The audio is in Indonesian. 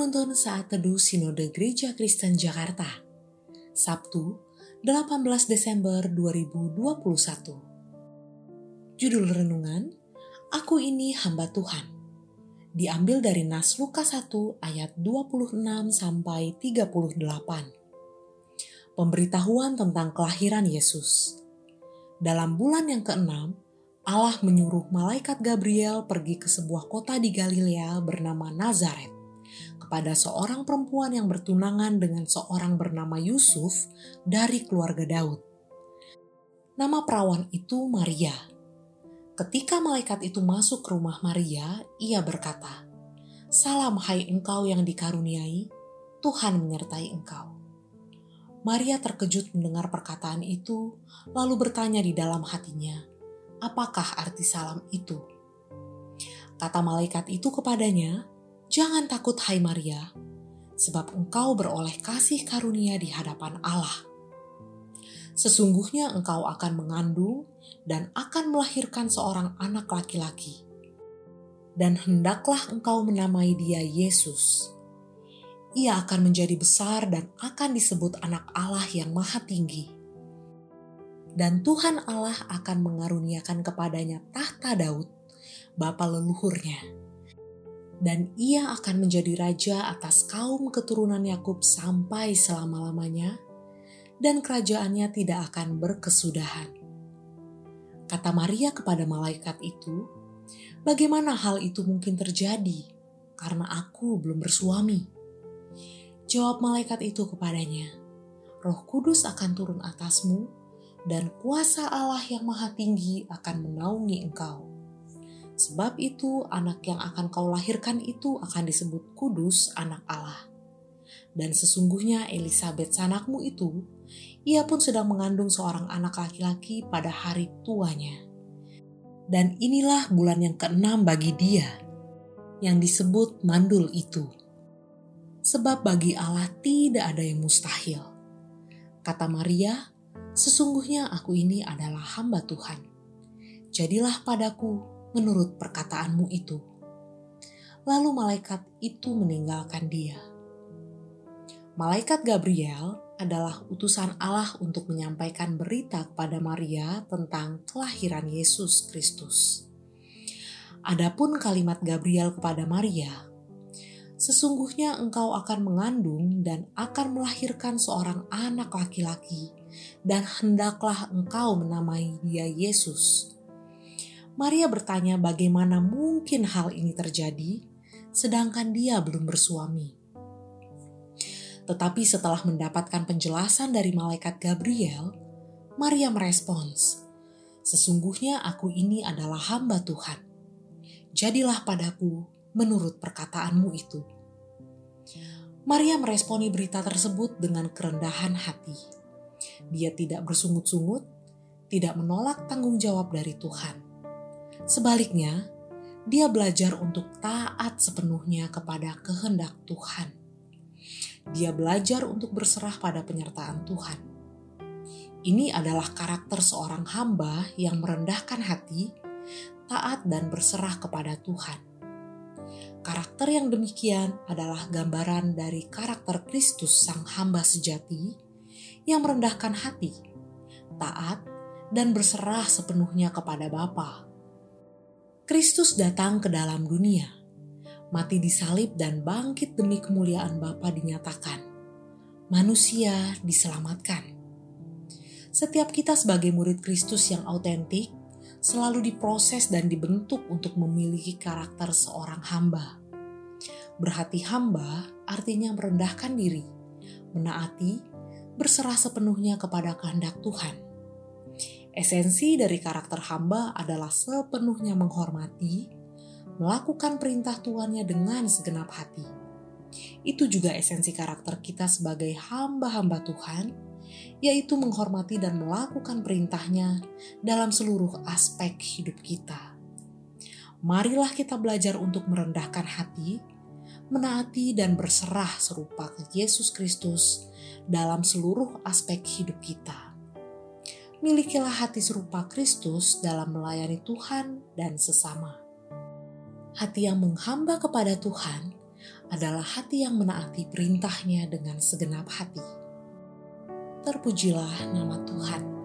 Penuntun Saat Teduh Sinode Gereja Kristen Jakarta, Sabtu 18 Desember 2021. Judul Renungan, Aku Ini Hamba Tuhan, diambil dari Nas Lukas 1 ayat 26-38. Pemberitahuan tentang kelahiran Yesus. Dalam bulan yang ke-6, Allah menyuruh malaikat Gabriel pergi ke sebuah kota di Galilea bernama Nazaret, kepada seorang perempuan yang bertunangan dengan seorang bernama Yusuf dari keluarga Daud. Nama perawan itu Maria. Ketika malaikat itu masuk ke rumah Maria, ia berkata, "Salam hai engkau yang dikaruniai, Tuhan menyertai engkau." Maria terkejut mendengar perkataan itu, lalu bertanya di dalam hatinya, "Apakah arti salam itu?" Kata malaikat itu kepadanya, "Jangan takut hai Maria, sebab engkau beroleh kasih karunia di hadapan Allah. Sesungguhnya engkau akan mengandung dan akan melahirkan seorang anak laki-laki. Dan hendaklah engkau menamai dia Yesus. Ia akan menjadi besar dan akan disebut anak Allah yang maha tinggi. Dan Tuhan Allah akan mengaruniakan kepadanya tahta Daud, bapa leluhurnya. Dan ia akan menjadi raja atas kaum keturunan Yakub sampai selama-lamanya, dan kerajaannya tidak akan berkesudahan." Kata Maria kepada malaikat itu, "Bagaimana hal itu mungkin terjadi, karena aku belum bersuami?" Jawab malaikat itu kepadanya, "Roh Kudus akan turun atasmu, dan kuasa Allah yang maha tinggi akan menaungi engkau. Sebab itu anak yang akan kau lahirkan itu akan disebut kudus anak Allah. Dan sesungguhnya Elisabeth sanakmu itu, ia pun sedang mengandung seorang anak laki-laki pada hari tuanya. Dan inilah bulan yang ke-6 bagi dia, yang disebut mandul itu. Sebab bagi Allah tidak ada yang mustahil." Kata Maria, "Sesungguhnya aku ini adalah hamba Tuhan. Jadilah padaku menurut perkataanmu itu." Lalu malaikat itu meninggalkan dia. Malaikat Gabriel adalah utusan Allah untuk menyampaikan berita kepada Maria tentang kelahiran Yesus Kristus. Adapun kalimat Gabriel kepada Maria, "Sesungguhnya engkau akan mengandung dan akan melahirkan seorang anak laki-laki, dan hendaklah engkau menamai dia Yesus." Maria bertanya bagaimana mungkin hal ini terjadi, sedangkan dia belum bersuami. Tetapi setelah mendapatkan penjelasan dari malaikat Gabriel, Maria merespons, "Sesungguhnya aku ini adalah hamba Tuhan. Jadilah padaku menurut perkataanmu itu." Maria meresponi berita tersebut dengan kerendahan hati. Dia tidak bersungut-sungut, tidak menolak tanggung jawab dari Tuhan. Sebaliknya, dia belajar untuk taat sepenuhnya kepada kehendak Tuhan. Dia belajar untuk berserah pada penyertaan Tuhan. Ini adalah karakter seorang hamba yang merendahkan hati, taat dan berserah kepada Tuhan. Karakter yang demikian adalah gambaran dari karakter Kristus sang hamba sejati yang merendahkan hati, taat dan berserah sepenuhnya kepada Bapa. Kristus datang ke dalam dunia, mati disalib dan bangkit demi kemuliaan Bapa dinyatakan. Manusia diselamatkan. Setiap kita sebagai murid Kristus yang autentik, selalu diproses dan dibentuk untuk memiliki karakter seorang hamba. Berhati hamba artinya merendahkan diri, menaati, berserah sepenuhnya kepada kehendak Tuhan. Esensi dari karakter hamba adalah sepenuhnya menghormati, melakukan perintah tuannya dengan segenap hati. Itu juga esensi karakter kita sebagai hamba-hamba Tuhan, yaitu menghormati dan melakukan perintahnya dalam seluruh aspek hidup kita. Marilah kita belajar untuk merendahkan hati, menaati dan berserah serupa ke Yesus Kristus dalam seluruh aspek hidup kita. Milikilah hati serupa Kristus dalam melayani Tuhan dan sesama. Hati yang menghamba kepada Tuhan adalah hati yang menaati perintahnya dengan segenap hati. Terpujilah nama Tuhan.